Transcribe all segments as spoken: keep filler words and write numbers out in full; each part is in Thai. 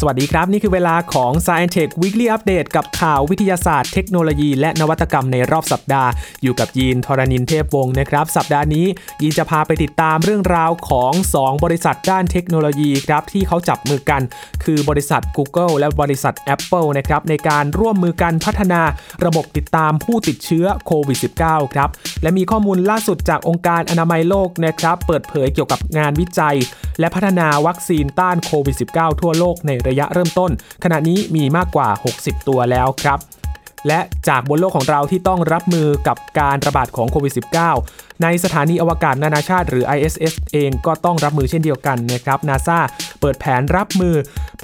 สวัสดีครับนี่คือเวลาของ Science Tech Weekly Update กับข่าววิทยาศาสตร์เทคโนโลยีและนวัตกรรมในรอบสัปดาห์อยู่กับยีนธรณินเทพวงศ์นะครับสัปดาห์นี้ยีนจะพาไปติดตามเรื่องราวของสองบริษัทด้านเทคโนโลยีครับที่เขาจับมือกันคือบริษัท Google และบริษัท Apple นะครับในการร่วมมือกันพัฒนาระบบติดตามผู้ติดเชื้อโควิด สิบเก้า ครับและมีข้อมูลล่าสุดจากองค์การอนามัยโลกนะครับเปิดเผยเกี่ยวกับงานวิจัยและพัฒนาวัคซีนต้านโควิด สิบเก้า ทั่วโลกในระยะเริ่มต้นขณะนี้มีมากกว่าหกสิบตัวแล้วครับและจากบนโลกของเราที่ต้องรับมือกับการระบาดของโควิด สิบเก้า ในสถานีอวกาศนานาชาติหรือ ไอ เอส เอส เองก็ต้องรับมือเช่นเดียวกันนะครับ NASA เปิดแผนรับมือ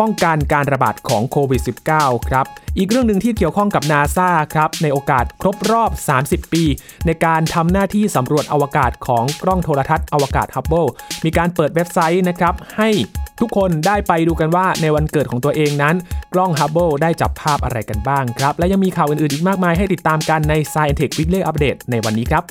ป้องกันการระบาดของโควิด สิบเก้า ครับอีกเรื่องนึงที่เกี่ยวข้องกับ NASA ครับในโอกาสครบรอบสามสิบปีในการทำหน้าที่สำรวจอวกาศของกล้องโทรทัศน์อวกาศ Hubble มีการเปิดเว็บไซต์นะครับให้ทุกคนได้ไปดูกันว่าในวันเกิดของตัวเองนั้นกล้อง Hubble ได้จับภาพอะไรกันบ้างครับและยังมีข่าวอื่นๆอีกมากมายให้ติดตามกันใน Science Tech Weekly Update ในวันนี้ครับ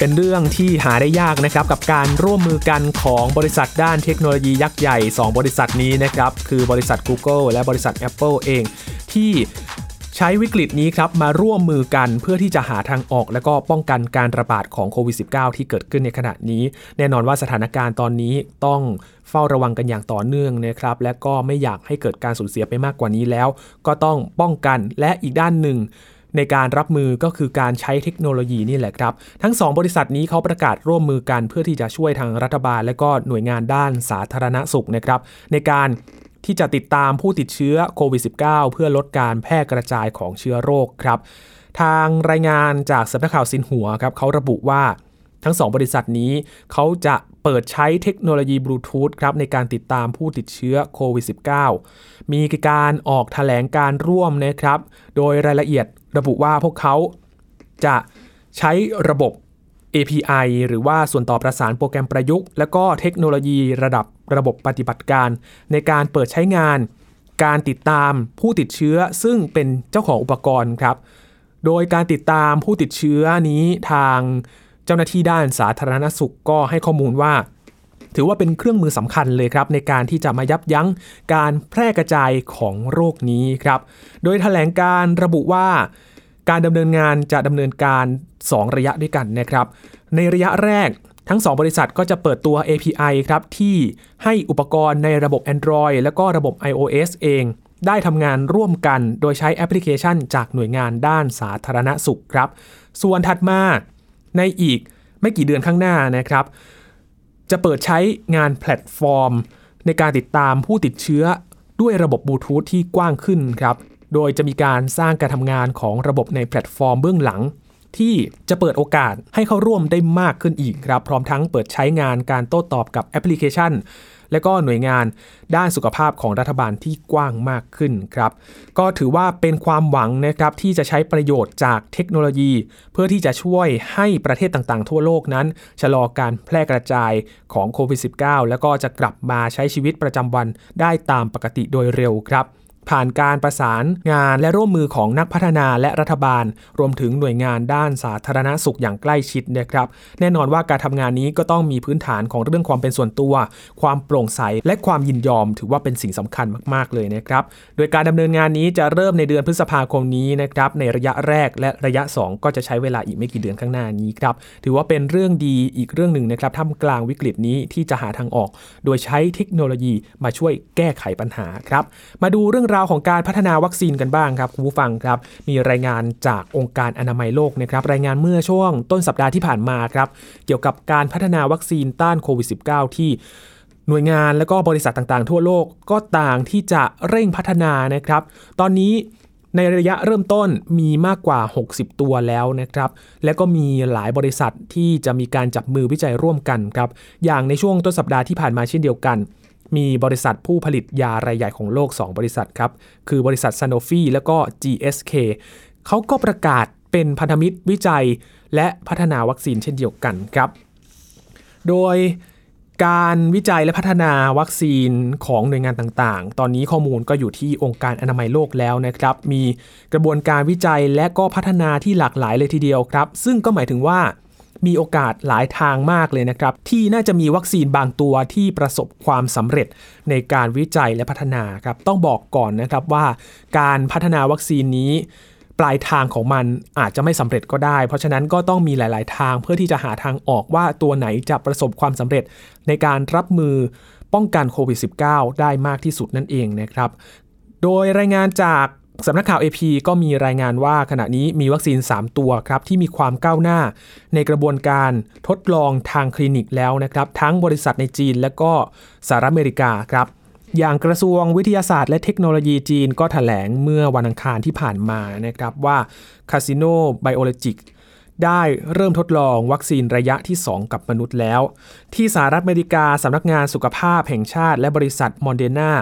เป็นเรื่องที่หาได้ยากนะครับกับการร่วมมือกันของบริษัทด้านเทคโนโลยียักษ์ใหญ่สองบริษัทนี้นะครับคือบริษัท Google และบริษัท Apple เองที่ใช้วิกฤตนี้ครับมาร่วมมือกันเพื่อที่จะหาทางออกและก็ป้องกันการระบาดของโควิด สิบเก้า ที่เกิดขึ้นในขณะนี้แน่นอนว่าสถานการณ์ตอนนี้ต้องเฝ้าระวังกันอย่างต่อเนื่องนะครับและก็ไม่อยากให้เกิดการสูญเสียไปมากกว่านี้แล้วก็ต้องป้องกันและอีกด้านหนึ่งในการรับมือก็คือการใช้เทคโนโลยีนี่แหละครับทั้งสองบริษัทนี้เขาประกาศร่วมมือกันเพื่อที่จะช่วยทางรัฐบาลและก็หน่วยงานด้านสาธารณสุขนะครับในการที่จะติดตามผู้ติดเชื้อโควิด สิบเก้า เพื่อลดการแพร่กระจายของเชื้อโรคครับทางรายงานจากสำนักข่าวซินหัวครับเขาระบุว่าทั้งสองบริษัทนี้เขาจะเปิดใช้เทคโนโลยีบลูทูธครับในการติดตามผู้ติดเชื้อโควิด สิบเก้า มีการออกแถลงการณ์ร่วมนะครับโดยรายละเอียดระบุว่าพวกเขาจะใช้ระบบ เอ พี ไอ หรือว่าส่วนต่อประสานโปรแกรมประยุกต์และก็เทคโนโลยีระดับระบบปฏิบัติการในการเปิดใช้งานการติดตามผู้ติดเชื้อซึ่งเป็นเจ้าของอุปกรณ์ครับโดยการติดตามผู้ติดเชื้อนี้ทางเจ้าหน้าที่ด้านสาธารณสุขก็ให้ข้อมูลว่าถือว่าเป็นเครื่องมือสำคัญเลยครับในการที่จะมายับยั้งการแพร่กระจายของโรคนี้ครับโดยแถลงการณ์ระบุว่าการดำเนินงานจะดำเนินการสองระยะด้วยกันนะครับในระยะแรกทั้งสองบริษัทก็จะเปิดตัว เอ พี ไอ ครับที่ให้อุปกรณ์ในระบบ Android และก็ระบบ iOS เองได้ทำงานร่วมกันโดยใช้แอปพลิเคชันจากหน่วยงานด้านสาธารณสุขครับส่วนถัดมาในอีกไม่กี่เดือนข้างหน้านะครับจะเปิดใช้งานแพลตฟอร์มในการติดตามผู้ติดเชื้อด้วยระบบบลูทูธที่กว้างขึ้นครับโดยจะมีการสร้างการทำงานของระบบในแพลตฟอร์มเบื้องหลังที่จะเปิดโอกาสให้เข้าร่วมได้มากขึ้นอีกครับพร้อมทั้งเปิดใช้งานการโต้ตอบกับแอปพลิเคชันและก็หน่วยงานด้านสุขภาพของรัฐบาลที่กว้างมากขึ้นครับก็ถือว่าเป็นความหวังนะครับที่จะใช้ประโยชน์จากเทคโนโลยีเพื่อที่จะช่วยให้ประเทศต่างๆทั่วโลกนั้นชะลอการแพร่กระจายของโควิด สิบเก้า แล้วก็จะกลับมาใช้ชีวิตประจำวันได้ตามปกติโดยเร็วครับผ่านการประสานงานและร่วมมือของนักพัฒนาและรัฐบาลรวมถึงหน่วยงานด้านสาธารณสุขอย่างใกล้ชิดนะครับแน่นอนว่าการทำงานนี้ก็ต้องมีพื้นฐานของเรื่องความเป็นส่วนตัวความโปร่งใสและความยินยอมถือว่าเป็นสิ่งสำคัญมากๆเลยนะครับโดยการดำเนินงานนี้จะเริ่มในเดือนพฤษภาคมนี้นะครับในระยะแรกและระยะสองก็จะใช้เวลาอีกไม่กี่เดือนข้างหน้านี้ครับถือว่าเป็นเรื่องดีอีกเรื่องนึงนะครับท่ามกลางวิกฤตนี้ที่จะหาทางออกโดยใช้เทคโนโลยีมาช่วยแก้ไขปัญหาครับมาดูเรื่องของการพัฒนาวัคซีนกันบ้างครับคุณผู้ฟังครับมีรายงานจากองค์การอนามัยโลกนะครับรายงานเมื่อช่วงต้นสัปดาห์ที่ผ่านมาครับเกี่ยวกับการพัฒนาวัคซีนต้านโควิด สิบเก้า ที่หน่วยงานและก็บริษัทต่างๆทั่วโลกก็ต่างที่จะเร่งพัฒนานะครับตอนนี้ในระยะเริ่มต้นมีมากกว่าหกสิบตัวแล้วนะครับและก็มีหลายบริษัทที่จะมีการจับมือวิจัยร่วมกันครับอย่างในช่วงต้นสัปดาห์ที่ผ่านมาเช่นเดียวกันมีบริษัทผู้ผลิตยารายใหญ่ของโลกสองบริษัทครับคือบริษัท Sanofi แล้วก็ จี เอส เค เขาก็ประกาศเป็นพันธมิตรวิจัยและพัฒนาวัคซีนเช่นเดียวกันครับโดย การวิจัยและพัฒนาวัคซีนของหน่วยงานต่างๆตอนนี้ข้อมูลก็อยู่ที่องค์การอนามัยโลกแล้วนะครับมีกระบวนการวิจัยและก็พัฒนาที่หลากหลายเลยทีเดียวครับซึ่งก็หมายถึงว่ามีโอกาสหลายทางมากเลยนะครับที่น่าจะมีวัคซีนบางตัวที่ประสบความสำเร็จในการวิจัยและพัฒนาครับต้องบอกก่อนนะครับว่าการพัฒนาวัคซีนนี้ปลายทางของมันอาจจะไม่สำเร็จก็ได้เพราะฉะนั้นก็ต้องมีหลายๆทางเพื่อที่จะหาทางออกว่าตัวไหนจะประสบความสำเร็จในการรับมือป้องกันโควิด สิบเก้า ได้มากที่สุดนั่นเองนะครับโดยรายงานจากสำนักข่าว เอ พี ก็มีรายงานว่าขณะนี้มีวัคซีนสามตัวครับที่มีความก้าวหน้าในกระบวนการทดลองทางคลินิกแล้วนะครับทั้งบริษัทในจีนและก็สหรัฐอเมริกาครับอย่างกระทรวงวิทยาศาสตร์และเทคโนโลยีจีนก็แถลงเมื่อวันอังคารที่ผ่านมานะครับว่าคาสิโนไบโอโลจิกได้เริ่มทดลองวัคซีนระยะที่สองกับมนุษย์แล้วที่สหรัฐอเมริกาสำนักงานสุขภาพแห่งชาติและบริษัทมอนเดนา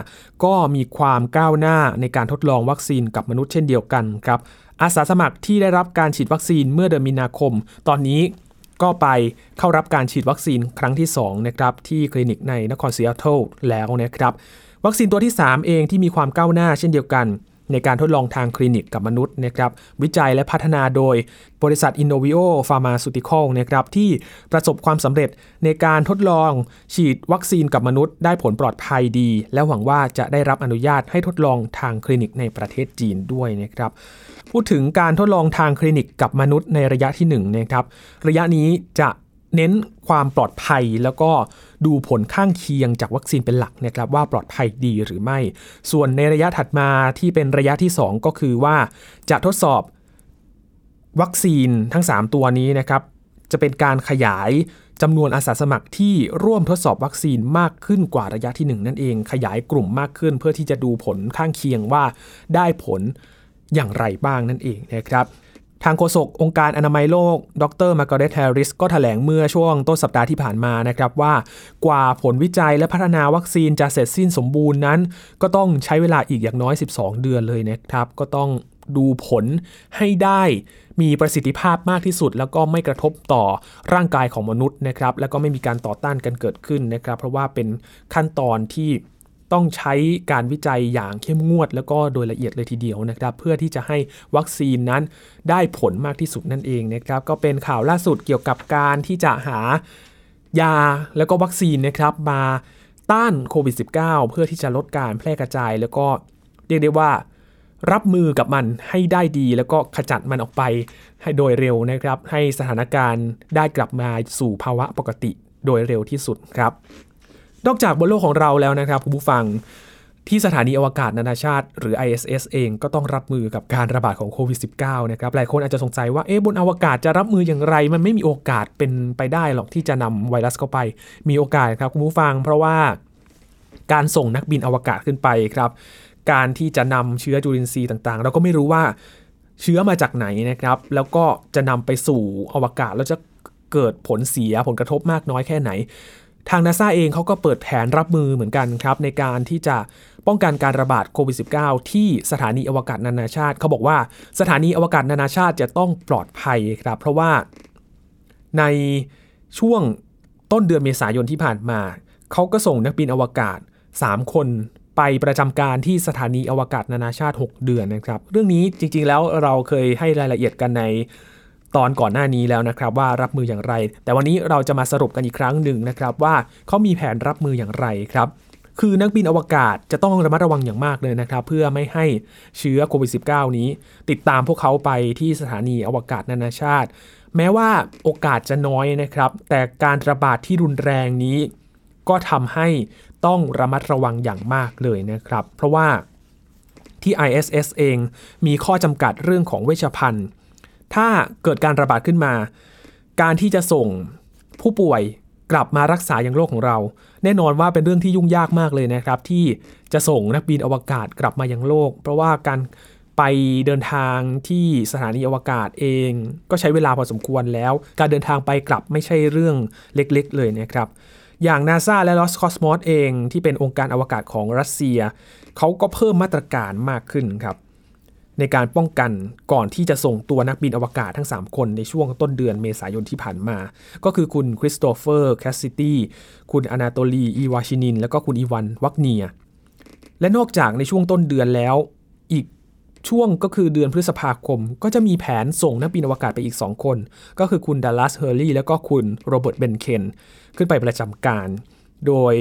ก็มีความก้าวหน้าในการทดลองวัคซีนกับมนุษย์เช่นเดียวกันครับอาสาสมัครที่ได้รับการฉีดวัคซีนเมื่อเดือนมีนาคมตอนนี้ก็ไปเข้ารับการฉีดวัคซีนครั้งที่สองนะครับที่คลินิกในนครซีแอตเทิลแล้วนะครับวัคซีนตัวที่สามเองที่มีความก้าวหน้าเช่นเดียวกันในการทดลองทางคลินิกกับมนุษย์นะครับวิจัยและพัฒนาโดยบริษัท Innovio Pharmaceutical นะครับที่ประสบความสำเร็จในการทดลองฉีดวัคซีนกับมนุษย์ได้ผลปลอดภัยดีและหวังว่าจะได้รับอนุญาตให้ทดลองทางคลินิกในประเทศจีนด้วยนะครับพูดถึงการทดลองทางคลินิกกับมนุษย์ในระยะที่หนึ่งนะครับระยะนี้จะเน้นความปลอดภัยแล้วก็ดูผลข้างเคียงจากวัคซีนเป็นหลักนะครับว่าปลอดภัยดีหรือไม่ส่วนในระยะถัดมาที่เป็นระยะที่สองก็คือว่าจะทดสอบวัคซีนทั้งสามตัวนี้นะครับจะเป็นการขยายจำนวนอาสาสมัครที่ร่วมทดสอบวัคซีนมากขึ้นกว่าระยะที่หนึ่งนั่นเองขยายกลุ่มมากขึ้นเพื่อที่จะดูผลข้างเคียงว่าได้ผลอย่างไรบ้างนั่นเองนะครับทางโฆษกองค์การอนามัยโลกดร.มาร์กาเร็ต แฮร์ริสก็แถลงเมื่อช่วงต้นสัปดาห์ที่ผ่านมานะครับว่ากว่าผลวิจัยและพัฒนาวัคซีนจะเสร็จสิ้นสมบูรณ์นั้นก็ต้องใช้เวลาอีกอย่างน้อยสิบสองเดือนเลยนะครับก็ต้องดูผลให้ได้มีประสิทธิภาพมากที่สุดแล้วก็ไม่กระทบต่อร่างกายของมนุษย์นะครับแล้วก็ไม่มีการต่อต้านกันเกิดขึ้นนะครับเพราะว่าเป็นขั้นตอนที่ต้องใช้การวิจัยอย่างเข้มงวดแล้วก็โดยละเอียดเลยทีเดียวนะครับเพื่อที่จะให้วัคซีนนั้นได้ผลมากที่สุดนั่นเองนะครับก็เป็นข่าวล่าสุดเกี่ยวกับการที่จะหายาแล้วก็วัคซีนนะครับมาต้านโควิด สิบเก้า เพื่อที่จะลดการแพร่กระจายแล้วก็เรียกได้ว่ารับมือกับมันให้ได้ดีแล้วก็ขจัดมันออกไปให้โดยเร็วนะครับให้สถานการณ์ได้กลับมาสู่ภาวะปกติโดยเร็วที่สุดครับนอกจากบนโลกของเราแล้วนะครับคุณผู้ฟังที่สถานีอวกาศนานาชาติหรือ ไอ เอส เอส เองก็ต้องรับมือกับการระบาดของโควิด สิบเก้า นะครับหลายคนอาจจะสงสัยว่าเอ๊ะบนอวกาศจะรับมืออย่างไรมันไม่มีโอกาสเป็นไปได้หรอกที่จะนำไวรัสเข้าไปมีโอกาสครับคุณผู้ฟังเพราะว่าการส่งนักบินอวกาศขึ้นไปครับการที่จะนำเชื้อจุลินทรีย์ต่างๆเราก็ไม่รู้ว่าเชื้อมาจากไหนนะครับแล้วก็จะนำไปสู่อวกาศแล้วจะเกิดผลเสียผลกระทบมากน้อยแค่ไหนทาง NASA เองเขาก็เปิดแผนรับมือเหมือนกันครับในการที่จะป้องกันการระบาดโควิด สิบเก้า ที่สถานีอวกาศนานาชาติเขาบอกว่าสถานีอวกาศนานาชาติจะต้องปลอดภัยครับเพราะว่าในช่วงต้นเดือนเมษายนที่ผ่านมาเขาก็ส่งนักบินอวกาศสามคนไปประจำการที่สถานีอวกาศนานาชาติหกเดือนนะครับเรื่องนี้จริงๆแล้วเราเคยให้รายละเอียดกันในตอนก่อนหน้านี้แล้วนะครับว่ารับมืออย่างไรแต่วันนี้เราจะมาสรุปกันอีกครั้งหนึ่งนะครับว่าเขามีแผนรับมืออย่างไรครับคือนักบินอวกาศจะต้องระมัดระวังอย่างมากเลยนะครับเพื่อไม่ให้เชื้อโควิด สิบเก้า นี้ติดตามพวกเขาไปที่สถานีอวกาศนานาชาติแม้ว่าโอกาสจะน้อยนะครับแต่การระบาดที่รุนแรงนี้ก็ทำให้ต้องระมัดระวังอย่างมากเลยนะครับเพราะว่าที่ ไอ เอส เอส เองมีข้อจำกัดเรื่องของเวชภัณฑ์ถ้าเกิดการระบาดขึ้นมาการที่จะส่งผู้ป่วยกลับมารักษายังโลกของเราแน่นอนว่าเป็นเรื่องที่ยุ่งยากมากเลยนะครับที่จะส่งนักบินอวกาศกลับมายังโลกเพราะว่าการไปเดินทางที่สถานีอวกาศเองก็ใช้เวลาพอสมควรแล้วการเดินทางไปกลับไม่ใช่เรื่องเล็กๆเลยนะครับอย่าง NASA และ Roscosmos เองที่เป็นองค์การอวกาศของรัสเซียเขาก็เพิ่มมาตรการมากขึ้นครับ ในการป้องกันก่อนที่จะส่งตัวนักบินอวกาศทั้งสามคนในช่วงต้นเดือนเมษายนที่ผ่านมาก็คือคุณคริสโตเฟอร์แคสซิตี้คุณอนาโตลีอีวาชินินแล้วก็คุณอีวันวักเนียและนอกจากในช่วงต้นเดือนแล้วอีกช่วงก็คือเดือนพฤษภาคมก็จะมีแผนส่งนักบินอวกาศไปอีกสองคนก็คือคุณดัลลัสเฮอร์ลีย์แล้วก็คุณโรเบิร์ตเบนเคนขึ้นไปประจำการโดย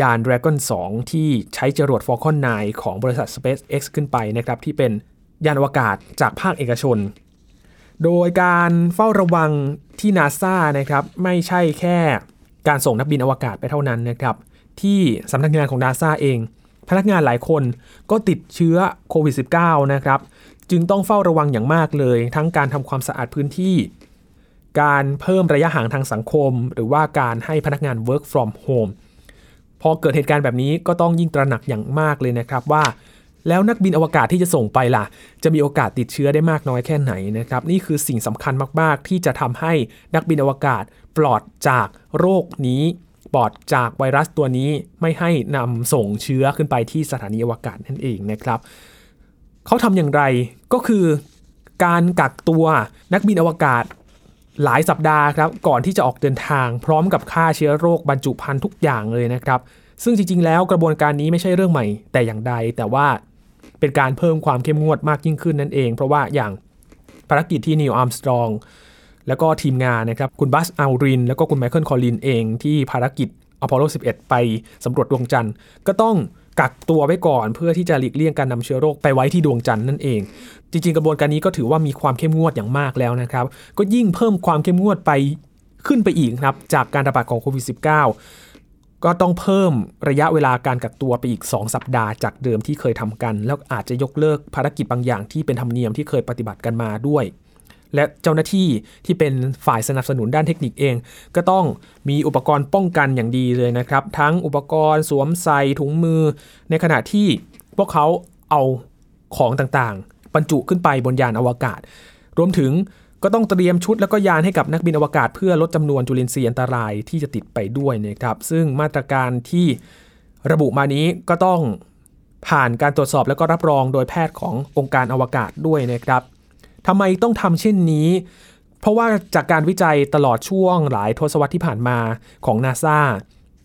ยาน Dragon สองที่ใช้จรวด Falcon ไนน์ของบริษัท SpaceX ขึ้นไปนะครับที่เป็นยานอวกาศจากภาคเอกชนโดยการเฝ้าระวังที่ NASA นะครับไม่ใช่แค่การส่งนักบินอวกาศไปเท่านั้นนะครับที่สำนักงานของ NASA เองพนักงานหลายคนก็ติดเชื้อโควิด สิบเก้า นะครับจึงต้องเฝ้าระวังอย่างมากเลยทั้งการทำความสะอาดพื้นที่การเพิ่มระยะห่างทางสังคมหรือว่าการให้พนักงาน work from home พอเกิดเหตุการณ์แบบนี้ก็ต้องยิ่งตระหนักอย่างมากเลยนะครับว่าแล้วนักบินอวกาศที่จะส่งไปล่ะจะมีโอกาสติดเชื้อได้มากน้อยแค่ไหนนะครับนี่คือสิ่งสำคัญมากๆที่จะทำให้นักบินอวกาศปลอดจากโรคนี้ปลอดจากไวรัสตัวนี้ไม่ให้นำส่งเชื้อขึ้นไปที่สถานีอวกาศนั่นเองนะครับเขาทำอย่างไรก็คือการกักตัวนักบินอวกาศหลายสัปดาห์ครับก่อนที่จะออกเดินทางพร้อมกับฆ่าเชื้อโรคบรรจุภัณฑ์ทุกอย่างเลยนะครับซึ่งจริงๆแล้วกระบวนการนี้ไม่ใช่เรื่องใหม่แต่อย่างใดแต่ว่าเป็นการเพิ่มความเข้มงวดมากยิ่งขึ้นนั่นเองเพราะว่าอย่างภารกิจที่นิวอาร์มสตรองแล้วก็ทีมงานนะครับคุณบัสอัลรินแล้วก็คุณไมเคิลคอลินเองที่ภารกิจอพอลโลสิบเอ็ดไปสำรวจดวงจันทร์ก็ต้องกักตัวไว้ก่อนเพื่อที่จะหลีกเลี่ยงการนำเชื้อโรคไปไว้ที่ดวงจันทร์นั่นเองจริงๆกระบวนการนี้ก็ถือว่ามีความเข้มงวดอย่างมากแล้วนะครับก็ยิ่งเพิ่มความเข้มงวดไปขึ้นไปอีกครับจากการระบาดของโควิด สิบเก้า ก็ต้องเพิ่มระยะเวลาการกักตัวไปอีกสองสัปดาห์จากเดิมที่เคยทำกันแล้วอาจจะยกเลิกภารกิจบางอย่างที่เป็นธรรมเนียมที่เคยปฏิบัติกันมาด้วยและเจ้าหน้าที่ที่เป็นฝ่ายสนับสนุนด้านเทคนิคเองก็ต้องมีอุปกรณ์ป้องกันอย่างดีเลยนะครับทั้งอุปกรณ์สวมใส่ถุงมือในขณะที่พวกเขาเอาของต่างๆบรรจุขึ้นไปบนยานอวกาศรวมถึงก็ต้องเตรียมชุดแล้วก็ยานให้กับนักบินอวกาศเพื่อลดจำนวนจุลินทรีย์อันตรายที่จะติดไปด้วยนะครับซึ่งมาตรการที่ระบุมานี้ก็ต้องผ่านการตรวจสอบแล้วก็รับรองโดยแพทย์ขององค์การอวกาศด้วยนะครับทำไมต้องทำเช่นนี้เพราะว่าจากการวิจัยตลอดช่วงหลายทศวรรษที่ผ่านมาของ NASA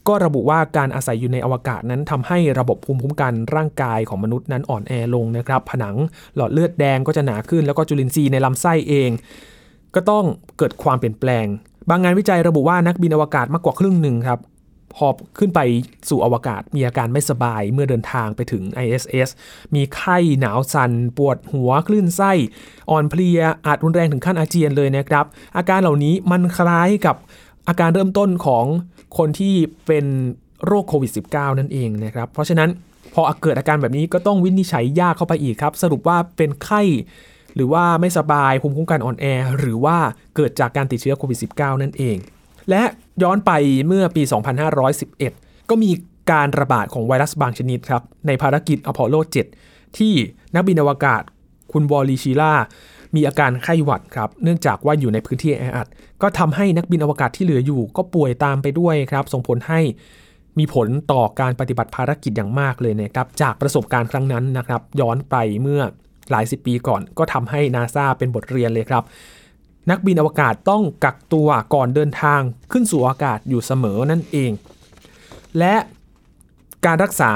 ก็ระบุว่าการอาศัยอยู่ในอวกาศนั้นทำให้ระบบภูมิคุ้มกันร่างกายของมนุษย์นั้นอ่อนแอลงนะครับผนังหลอดเลือดแดงก็จะหนาขึ้นแล้วก็จุลินทรีย์ในลำไส้เองก็ต้องเกิดความเปลี่ยนแปลงบางงานวิจัยระบุว่านักบินอวกาศมากกว่าครึ่งหนึ่งครับพอขึ้นไปสู่อวกาศมีอาการไม่สบายเมื่อเดินทางไปถึง ไอ เอส เอส มีไข้หนาวสั่นปวดหัวคลื่นไส้อ่อนเพลียอาจรุนแรงถึงขั้นอาเจียนเลยนะครับอาการเหล่านี้มันคล้ายกับอาการเริ่มต้นของคนที่เป็นโรคโควิด สิบเก้า นั่นเองนะครับเพราะฉะนั้นพอเกิดอาการแบบนี้ก็ต้องวินิจฉัยยากเข้าไปอีกครับสรุปว่าเป็นไข้หรือว่าไม่สบายภูมิคุ้มกันอ่อนแอหรือว่าเกิดจากการติดเชื้อโควิด สิบเก้า นั่นเองและย้อนไปเมื่อปี สองพันห้าร้อยสิบเอ็ด ก็มีการระบาดของไวรัสบางชนิดครับในภารกิจอพอลโลเจ็ดที่นักบินอวกาศคุณวอลลีชีล่ามีอาการไข้หวัดครับเนื่องจากว่าอยู่ในพื้นที่แออัดก็ทำให้นักบินอวกาศที่เหลืออยู่ก็ป่วยตามไปด้วยครับส่งผลให้มีผลต่อการปฏิบัติภารกิจอย่างมากเลยนะครับจากประสบการณ์ครั้งนั้นนะครับย้อนไปเมื่อหลายสิบปีก่อนก็ทำให้ NASA เป็นบทเรียนเลยครับนักบินอวกาศต้องกักตัวก่อนเดินทางขึ้นสู่อากาศอยู่เสมอนั่นเองและการรักษา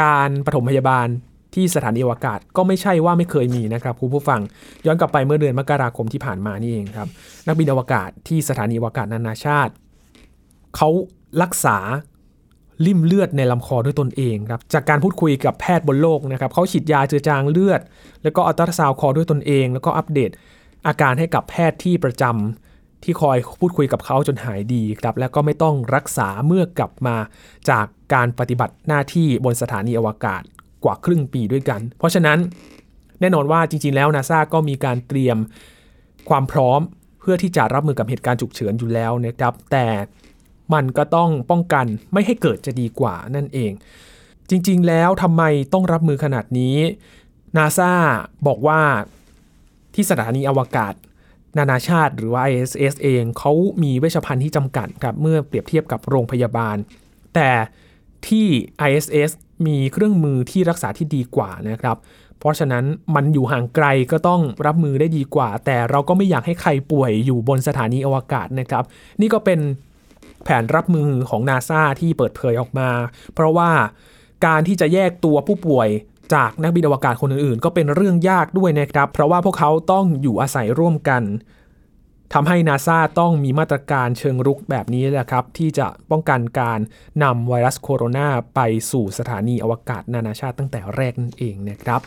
การปฐมพยาบาลที่สถานีอวกาศก็ไม่ใช่ว่าไม่เคยมีนะครับคุณผู้ฟังย้อนกลับไปเมื่อเดือนมกราคมที่ผ่านมานี่เองครับนักบินอวกาศที่สถานีอวกาศนานาชาติเขารักษาลิ่มเลือดในลำคอด้วยตนเองครับจากการพูดคุยกับแพทย์บนโลกนะครับเขาฉีดยาเจือจางเลือดแล้วก็อัลตราซาวด์คอด้วยตนเองแล้วก็อัปเดตอาการให้กับแพทย์ที่ประจำที่คอยพูดคุยกับเขาจนหายดีครับแล้วก็ไม่ต้องรักษาเมื่อกลับมาจากการปฏิบัติหน้าที่บนสถานีอวกาศกว่าครึ่งปีด้วยกันเพราะฉะนั้นแน่นอนว่าจริงๆแล้ว NASA ก็มีการเตรียมความพร้อมเพื่อที่จะรับมือกับเหตุการณ์ฉุกเฉินอยู่แล้วนะครับแต่มันก็ต้องป้องกันไม่ให้เกิดจะดีกว่านั่นเองจริงๆแล้วทำไมต้องรับมือขนาดนี้ NASA บอกว่าที่สถานีอวกาศนานาชาติหรือว่า ไอ เอส เอส เองเขามีเวชภัณฑ์ที่จำกัดครับเมื่อเปรียบเทียบกับโรงพยาบาลแต่ ที่ ไอ เอส เอส มีเครื่องมือที่รักษาที่ดีกว่านะครับเพราะฉะนั้นมันอยู่ห่างไกลก็ต้องรับมือได้ดีกว่าแต่เราก็ไม่อยากให้ใครป่วยอยู่บนสถานีอวกาศนะครับนี่ก็เป็นแผนรับมือของ NASA ที่เปิดเผยออกมาเพราะว่าการที่จะแยกตัวผู้ป่วยจากนักบินอวกาศคนอื่นๆก็เป็นเรื่องยากด้วยนะครับเพราะว่าพวกเขาต้องอยู่อาศัยร่วมกันทำให้ NASA ต้องมีมาตรการเชิงรุกแบบนี้แหละครับที่จะป้องกันการนำไวรัสโคโรนาไปสู่สถานีอวกาศนานาชาติตั้งแต่แรกนั่นเองนะครับ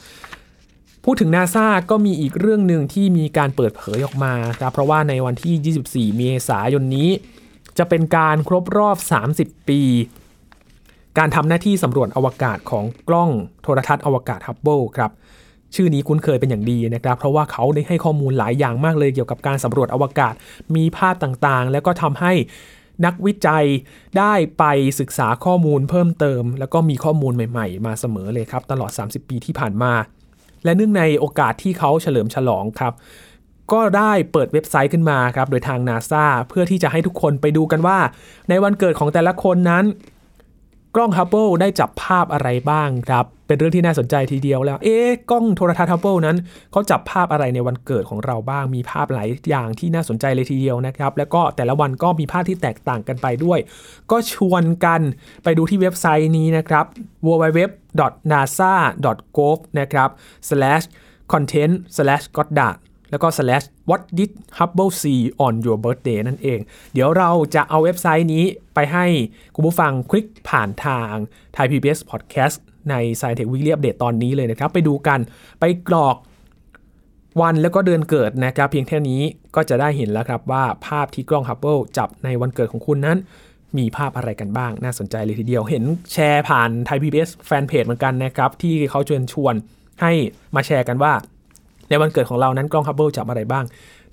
พูดถึง NASA ก็มีอีกเรื่องนึงที่มีการเปิดเผยออกมาครับเพราะว่าในวันที่ยี่สิบสี่เมษายนนี้จะเป็นการครบรอบสามสิบปีการทำหน้าที่สำรวจอวกาศของกล้องโทรทัศน์อวกาศ Hubble ครับชื่อนี้คุ้นเคยเป็นอย่างดีนะครับเพราะว่าเขาได้ให้ข้อมูลหลายอย่างมากเลยเกี่ยวกับการสำรวจอวกาศมีภาพต่างๆแล้วก็ทำให้นักวิจัยได้ไปศึกษาข้อมูลเพิ่มเติมแล้วก็มีข้อมูลใหม่ๆมาเสมอเลยครับตลอดสามสิบปีที่ผ่านมาและเนื่องในโอกาสที่เขาเฉลิมฉลองครับก็ได้เปิดเว็บไซต์ขึ้นมาครับโดยทาง NASA เพื่อที่จะให้ทุกคนไปดูกันว่าในวันเกิดของแต่ละคนนั้นกล้อง Hubble ได้จับภาพอะไรบ้างครับเป็นเรื่องที่น่าสนใจทีเดียวแล้วเอ๊ะกล้องโทรทัศน์ Hubble นั้นเขาจับภาพอะไรในวันเกิดของเราบ้างมีภาพหลายอย่างที่น่าสนใจเลยทีเดียวนะครับแล้วก็แต่ละวันก็มีภาพที่แตกต่างกันไปด้วยก็ชวนกันไปดูที่เว็บไซต์นี้นะครับ ดับเบิลยู ดับเบิลยู ดับเบิลยู ดอท นาซา ดอท โกฟ นะครับ สแลช คอนเทนต์ สแลช ก็อดดาร์ด แล้วก็ สแลช วอท ดิด ฮับเบิล ซี ออน ยัว เบิร์ธเดย์ นั่นเองเดี๋ยวเราจะเอาเว็บไซต์นี้ไปให้คุณผู้ฟังคลิกผ่านทาง Thai พี บี เอส Podcast ใน Science Tech Weekly Update ตอนนี้เลยนะครับไปดูกันไปกรอกวันแล้วก็เดือนเกิดนะครับเพียงแค่นี้ก็จะได้เห็นแล้วครับว่าภาพที่กล้อง Hubble จับในวันเกิดของคุณนั้นมีภาพอะไรกันบ้างน่าสนใจเลยทีเดียวเห็นแชร์ผ่าน Thai พี บี เอส Fanpage เหมือนกันนะครับที่เขาเชิญชวนให้มาแชร์กันว่าในวันเกิดของเรานั้นกล้อง Hubble จับอะไรบ้าง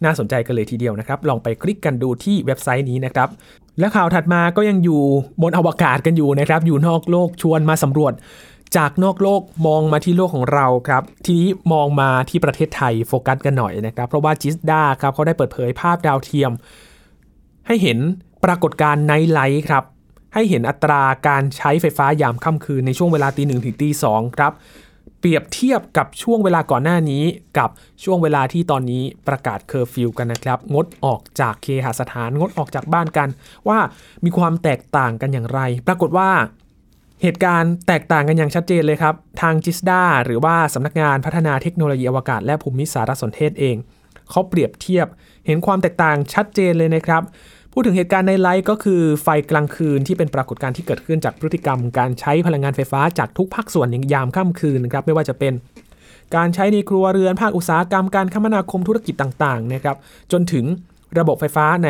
น่าสนใจกันเลยทีเดียวนะครับลองไปคลิกกันดูที่เว็บไซต์นี้นะครับและข่าวถัดมาก็ยังอยู่บนอวกาศกันอยู่นะครับอยู่นอกโลกชวนมาสำรวจจากนอกโลกมองมาที่โลกของเราครับทีนี้มองมาที่ประเทศไทยโฟกัสกันหน่อยนะครับเพราะว่าจิสดาครับเขาได้เปิดเผยภาพดาวเทียมให้เห็นปรากฏการณ์ไนท์ไลท์ครับให้เห็นอัตราการใช้ไฟฟ้ายามค่ำคืนในช่วงเวลาตีหนึ่งถึงตีสองครับเปรียบเทียบกับช่วงเวลาก่อนหน้านี้กับช่วงเวลาที่ตอนนี้ประกาศเคอร์ฟิวกันนะครับงดออกจากเคหสถานงดออกจากบ้านกันว่ามีความแตกต่างกันอย่างไรปรากฏว่าเหตุการณ์แตกต่างกันอย่างชัดเจนเลยครับทางจิสดาหรือว่าสำนักงานพัฒนาเทคโนโลยีอวกาศและภูมิสารสนเทศเองเขาเปรียบเทียบเห็นความแตกต่างชัดเจนเลยนะครับพูดถึงเหตุการณ์ในไลฟ์ก็คือไฟกลางคืนที่เป็นปรากฏการณ์ที่เกิดขึ้นจากพฤติกรรมการใช้พลังงานไฟฟ้าจากทุกภาคส่วนในยามค่ำคืนนะครับไม่ว่าจะเป็นการใช้ในครัวเรือนภาคอุตสาหกรรมการคมนาคมธุรกิจต่างๆนะครับจนถึงระบบไฟฟ้าใน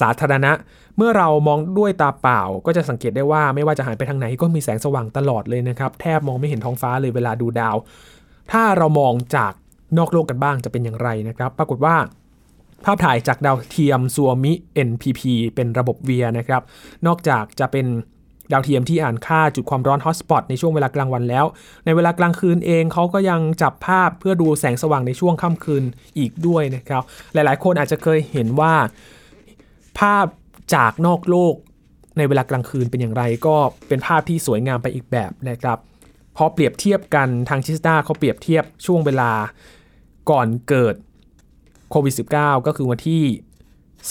สาธารณะเมื่อเรามองด้วยตาเปล่าก็จะสังเกตได้ว่าไม่ว่าจะหันไปทางไหนก็มีแสงสว่างตลอดเลยนะครับแทบมองไม่เห็นท้องฟ้าเลยเวลาดูดาวถ้าเรามองจากนอกโลกกันบ้างจะเป็นอย่างไรนะครับปรากฏว่าภาพถ่ายจากดาวเทียม Suomi เอ็น พี พี เป็นระบบ วี ไอ อาร์ นะครับนอกจากจะเป็นดาวเทียมที่อ่านค่าจุดความร้อน Hotspot ในช่วงเวลากลางวันแล้วในเวลากลางคืนเองเขาก็ยังจับภาพเพื่อดูแสงสว่างในช่วงค่ำคืนอีกด้วยนะครับหลายๆคนอาจจะเคยเห็นว่าภาพจากนอกโลกในเวลากลางคืนเป็นอย่างไรก็เป็นภาพที่สวยงามไปอีกแบบนะครับพอเปรียบเทียบกันทางชิสตาเขาเปรียบเทียบช่วงเวลาก่อนเกิดโควิด สิบเก้า ก็คือวันที่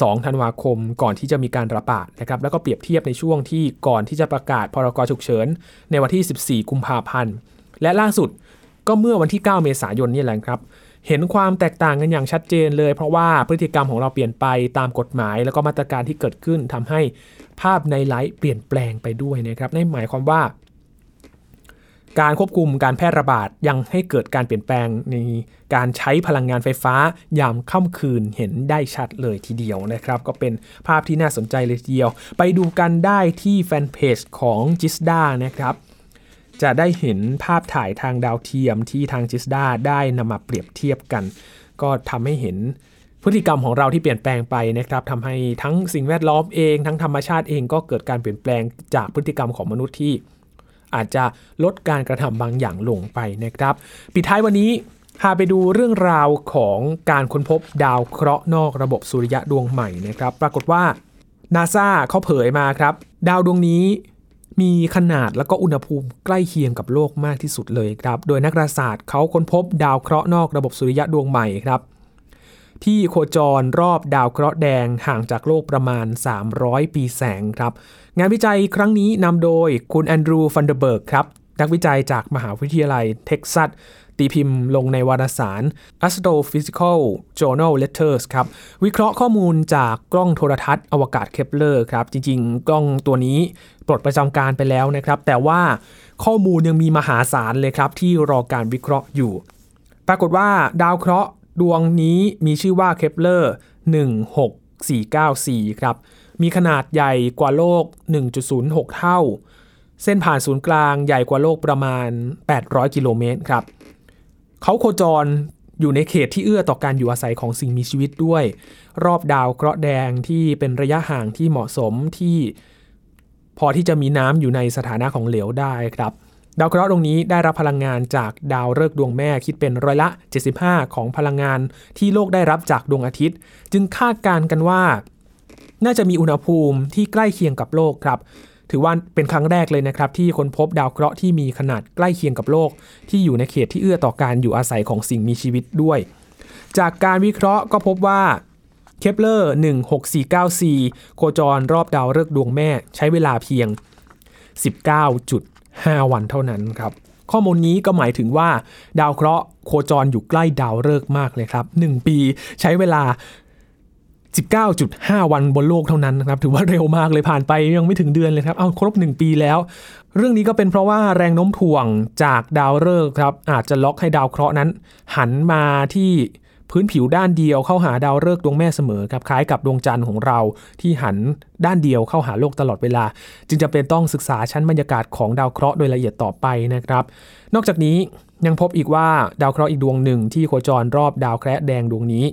สองธันวาคมก่อนที่จะมีการระบาดนะครับแล้วก็เปรียบเทียบในช่วงที่ก่อนที่จะประกาศพรกฉุกเฉินในวันที่สิบสี่กุมภาพันธ์และล่าสุดก็เมื่อวันที่เก้าเมษายนนี่แหละครับเห็นความแตกต่างกันอย่างชัดเจนเลยเพราะว่าพฤติกรรมของเราเปลี่ยนไปตามกฎหมายแล้วก็มาตรการที่เกิดขึ้นทำให้ภาพในไลฟ์เปลี่ยนแปลงไปด้วยนะครับนั่นหมายความว่าการควบคุมการแพร่ระบาดยังให้เกิดการเปลี่ยนแปลงในการใช้พลังงานไฟฟ้ายามค่ำคืนเห็นได้ชัดเลยทีเดียวนะครับก็เป็นภาพที่น่าสนใจเลยทีเดียวไปดูกันได้ที่แฟนเพจของจิสดานะครับจะได้เห็นภาพถ่ายทางดาวเทียมที่ทางจิสดาได้นำมาเปรียบเทียบกันก็ทำให้เห็นพฤติกรรมของเราที่เปลี่ยนแปลงไปนะครับทำให้ทั้งสิ่งแวดล้อมเองทั้งธรรมชาติเองก็เกิดการเปลี่ยนแปลงจากพฤติกรรมของมนุษย์ที่อาจจะลดการกระทำบางอย่างลงไปนะครับปิดท้ายวันนี้พาไปดูเรื่องราวของการค้นพบดาวเคราะห์นอกระบบสุริยะดวงใหม่นะครับปรากฏว่า NASA เขาเผยมาครับดาวดวงนี้ มีขนาดและก็อุณหภูมิใกล้เคียงกับโลกมากที่สุดเลยครับโดยนักดาราศาสตร์เขาค้นพบดาวเคราะห์นอกระบบสุริยะดวงใหม่ครับที่โคจรรอบดาวเคราะห์แดงห่างจากโลกประมาณสามร้อยปีแสงครับงานวิจัยครั้งนี้นำโดยคุณแอนดรูฟันเดอร์เบิร์กครับนักวิจัยจากมหาวิทยาลัยเท็กซัสตีพิมพ์ลงในวารสาร Astrophysical Journal Letters ครับวิเคราะห์ข้อมูลจากกล้องโทรทัศน์อวกาศ Kepler ครับจริงๆกล้องตัวนี้ปลดประจำการไปแล้วนะครับแต่ว่าข้อมูลยังมีมหาศาลเลยครับที่รอการวิเคราะห์อยู่ปรากฏว่าดาวเคราะห์ดวงนี้มีชื่อว่า Kepler หนึ่งหกสี่เก้าสี่ครับมีขนาดใหญ่กว่าโลก หนึ่งจุดศูนย์หกเท่าเส้นผ่านศูนย์กลางใหญ่กว่าโลกประมาณแปดร้อยกิโลเมตรครับเขาโคจรอยู่ในเขตที่เอื้อต่อการอยู่อาศัยของสิ่งมีชีวิตด้วยรอบดาวเคราะห์แดงที่เป็นระยะห่างที่เหมาะสมที่พอที่จะมีน้ำอยู่ในสถานะของเหลวได้ครับดาวเคราะห์ดวงนี้ได้รับพลังงานจากดาวฤกษ์ดวงแม่คิดเป็นร้อยละเจ็ดสิบห้าของพลังงานที่โลกได้รับจากดวงอาทิตย์จึงคาดการณ์กันว่าน่าจะมีอุณหภูมิที่ใกล้เคียงกับโลกครับถือว่าเป็นครั้งแรกเลยนะครับที่ค้นพบดาวเคราะห์ที่มีขนาดใกล้เคียงกับโลกที่อยู่ในเขตที่เอื้อต่อการอยู่อาศัยของสิ่งมีชีวิตด้วยจากการวิเคราะห์ก็พบว่า Kepler หนึ่งหกสี่เก้าสี่โคจรรอบดาวฤกษ์ดวงแม่ใช้เวลาเพียง สิบเก้าจุดห้าวันเท่านั้นครับข้อมูลนี้ก็หมายถึงว่าดาวเคราะห์โคจรอยู่ใกล้ดาวฤกษ์มากเลยครับหนึ่งปีใช้เวลาสิบเก้าจุดห้าวันบนโลกเท่านั้นนะครับถือว่าเร็วมากเลยผ่านไปยังไม่ถึงเดือนเลยครับเอาครบหนึ่งปีแล้วเรื่องนี้ก็เป็นเพราะว่าแรงโน้มถ่วงจากดาวฤกษ์ครับอาจจะล็อกให้ดาวเคราะห์นั้นหันมาที่พื้นผิวด้านเดียวเข้าหาดาวฤกษ์ดวงแม่เสมอครับคล้ายกับดวงจันทร์ของเราที่หันด้านเดียวเข้าหาโลกตลอดเวลาจึงจะเป็นต้องศึกษาชั้นบรรยากาศของดาวเคราะห์โดยละเอียดต่อไปนะครับนอกจากนี้ยังพบอีกว่าดาวเคราะห์อีกดวงหนึ่งที่โคจรรอบดาวแคระแดงดวงนี้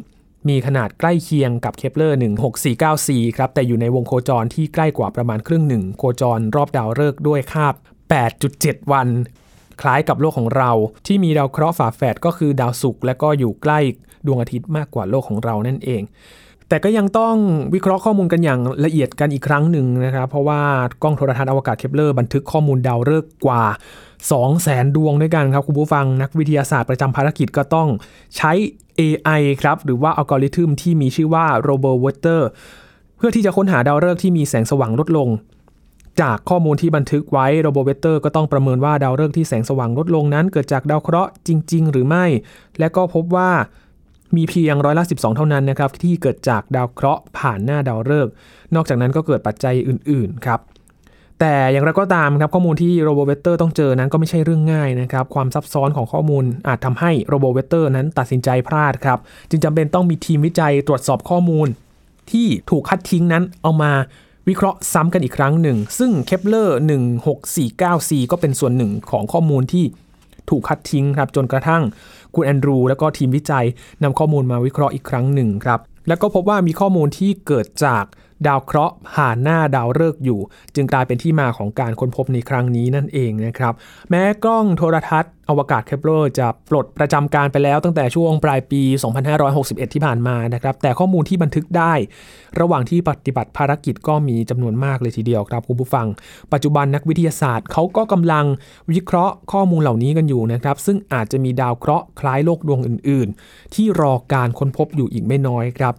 มีขนาดใกล้เคียงกับ Kepler หนึ่งหกสี่เก้าสี่ครับแต่อยู่ในวงโคจรที่ใกล้กว่าประมาณครึ่งหนึ่งโคจรรอบดาวฤกษ์ด้วยคาบ แปดจุดเจ็ดวันคล้ายกับโลกของเราที่มีดาวเคราะห์ฝาแฝดก็คือดาวศุกร์และก็อยู่ใกล้ดวงอาทิตย์มากกว่าโลกของเรานั่นเองแต่ก็ยังต้องวิเคราะห์ข้อมูลกันอย่างละเอียดกันอีกครั้งหนึ่งนะครับเพราะว่ากล้องโทรทัศน์อวกาศ Kepler บันทึกข้อมูลดาวฤกษ์กว่า สองแสนดวงด้วยกันครับคุณผู้ฟังนักวิทยาศาสตร์ประจำภารกิจก็ต้องใช้ เอ ไอ ครับหรือว่าอัลกอริทึมที่มีชื่อว่า Roboaster เพื่อที่จะค้นหาดาวฤกษ์ที่มีแสงสว่างลดลงจากข้อมูลที่บันทึกไว้ Roboaster ก็ต้องประเมินว่าดาวฤกษ์ที่แสงสว่างลดลงนั้นเกิดจากดาวเคราะห์จริงๆหรือไม่และก็พบว่ามีเพียงร้อยละสิบสองเท่านั้นนะครับที่เกิดจากดาวเคราะห์ผ่านหน้าดาวฤกษ์นอกจากนั้นก็เกิดปัจจัยอื่นๆครับแต่อย่างไรก็ตามครับข้อมูลที่ Roboaster ต้องเจอนั้นก็ไม่ใช่เรื่องง่ายนะครับความซับซ้อนของข้อมูลอาจทำให้ Roboaster นั้นตัดสินใจพลาดครับจึงจำเป็นต้องมีทีมวิจัยตรวจสอบข้อมูลที่ถูกคัดทิ้งนั้นเอามาวิเคราะห์ซ้ำกันอีกครั้งหนึ่งซึ่ง Kepler หนึ่งหกสี่เก้าสี่ก็เป็นส่วนหนึ่งของข้อมูลที่ถูกคัดทิ้งครับจนกระทั่งคุณแอนดรูแล้วก็ทีมวิจัยนำข้อมูลมาวิเคราะห์อีกครั้งหนึ่งครับแล้วก็พบว่ามีข้อมูลที่เกิดจากดาวเคราะห์ผ่านหน้าดาวฤกษ์อยู่จึงกลายเป็นที่มาของการค้นพบในครั้งนี้นั่นเองนะครับแม้กล้องโทรทัศน์อวกาศ Kepler จะปลดประจำการไปแล้วตั้งแต่ช่วงปลายปี สองพันห้าร้อยหกสิบเอ็ด ที่ผ่านมานะครับแต่ข้อมูลที่บันทึกได้ระหว่างที่ปฏิบัติภารกิจก็มีจำนวนมากเลยทีเดียวครับคุณผู้ฟังปัจจุบันนักวิทยาศาสตร์เขาก็กำลังวิเคราะห์ข้อมูลเหล่านี้กันอยู่นะครับซึ่งอาจจะมีดาวเคราะห์คล้ายโลกดวงอื่นๆที่รอการค้นพบอยู่อีกไม่น้อยครับ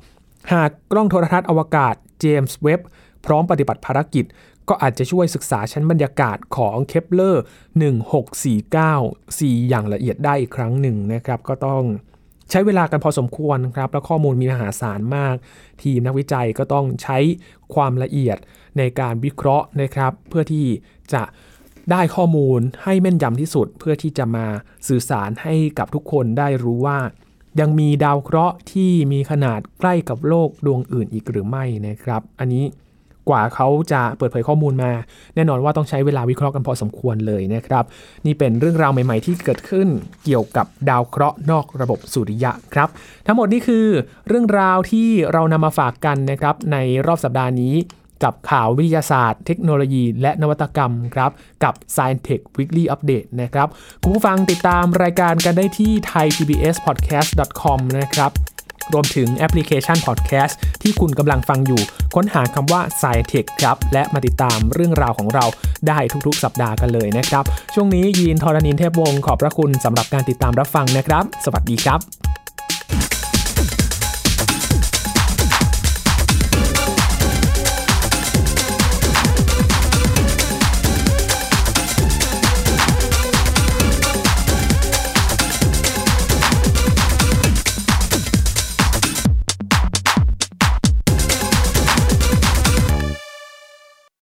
หากกล้องโทรทัศน์อวกาศเจมส์เว็บพร้อมปฏิบัติภารกิจก็อาจจะช่วยศึกษาชั้นบรรยากาศของ Kepler หนึ่งหกสี่เก้าสี่อย่างละเอียดได้อีกครั้งหนึ่งนะครับก็ต้องใช้เวลากันพอสมควรครับและข้อมูลมีมหาศาลมากทีมนักวิจัยก็ต้องใช้ความละเอียดในการวิเคราะห์นะครับเพื่อที่จะได้ข้อมูลให้แม่นยำที่สุดเพื่อที่จะมาสื่อสารให้กับทุกคนได้รู้ว่ายังมีดาวเคราะห์ที่มีขนาดใกล้กับโลกดวงอื่นอีกหรือไม่นะครับอันนี้กว่าเขาจะเปิดเผยข้อมูลมาแน่นอนว่าต้องใช้เวลาวิเคราะห์กันพอสมควรเลยนะครับนี่เป็นเรื่องราวใหม่ๆที่เกิดขึ้นเกี่ยวกับดาวเคราะห์นอกระบบสุริยะครับทั้งหมดนี่คือเรื่องราวที่เรานำมาฝากกันนะครับในรอบสัปดาห์นี้กับข่าววิทยาศาสตร์เทคโนโลยีและนวัตกรรมครับกับ Science Tech Weekly Update นะครับคุณผู้ฟังติดตามรายการกันได้ที่ ไทยพีบีเอสพอดแคสต์ ดอท คอม นะครับ รวมถึงแอปพลิเคชันพอดแคสต์ที่คุณกำลังฟังอยู่ค้นหาคำว่า Science Tech ครับและมาติดตามเรื่องราวของเราได้ทุกๆสัปดาห์กันเลยนะครับช่วงนี้ยีนทรณินเทพวงศ์ขอบพระคุณสำหรับการติดตามรับฟังนะครับสวัสดีครับ